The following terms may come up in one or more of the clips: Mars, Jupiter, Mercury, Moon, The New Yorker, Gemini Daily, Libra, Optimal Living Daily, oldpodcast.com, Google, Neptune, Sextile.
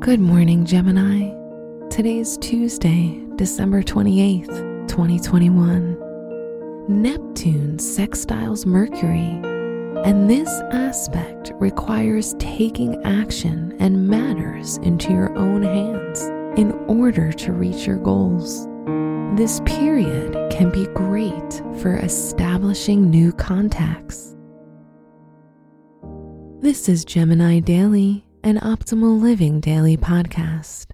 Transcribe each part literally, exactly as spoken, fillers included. Good morning, Gemini. Today's Tuesday, December twenty-eighth, twenty twenty-one. Neptune sextiles Mercury, and this aspect requires taking action and matters into your own hands in order to reach your goals. This period can be great for establishing new contacts. This is Gemini Daily, an Optimal Living Daily podcast.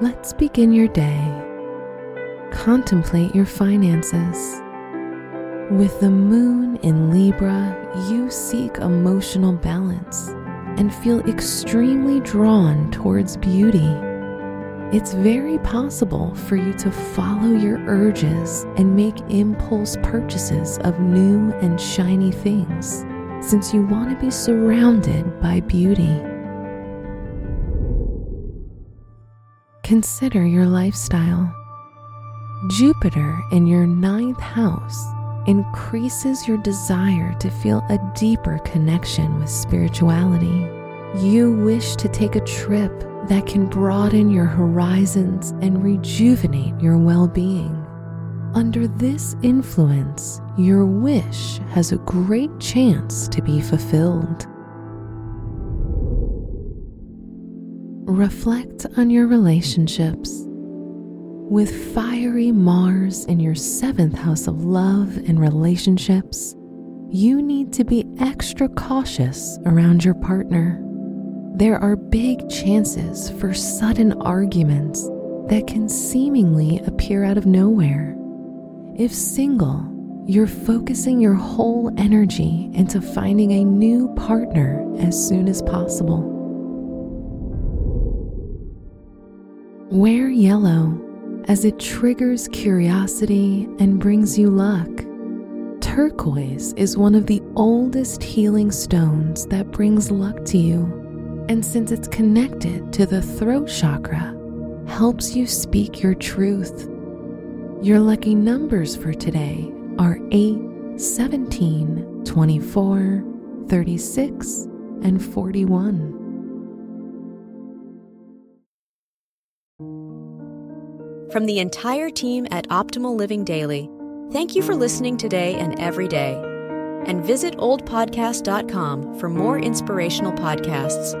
Let's begin your day. Contemplate your finances. With the moon in Libra, you seek emotional balance and feel extremely drawn towards beauty. It's very possible for you to follow your urges and make impulse purchases of new and shiny things, since you want to be surrounded by beauty. Consider your lifestyle. Jupiter in your ninth house increases your desire to feel a deeper connection with spirituality. You wish to take a trip that can broaden your horizons and rejuvenate your well-being. Under this influence, your wish has a great chance to be fulfilled. Reflect on your relationships. With fiery Mars in your seventh house of love and relationships, you need to be extra cautious around your partner. There are big chances for sudden arguments that can seemingly appear out of nowhere. If single, you're focusing your whole energy into finding a new partner as soon as possible. Wear yellow, as it triggers curiosity and brings you luck. Turquoise is one of the oldest healing stones that brings luck to you, and since it's connected to the throat chakra, helps you speak your truth. Your lucky numbers for today are eight, seventeen, twenty-four, thirty-six, and forty-one. From the entire team at Optimal Living Daily, thank you for listening today and every day. And visit old podcast dot com for more inspirational podcasts.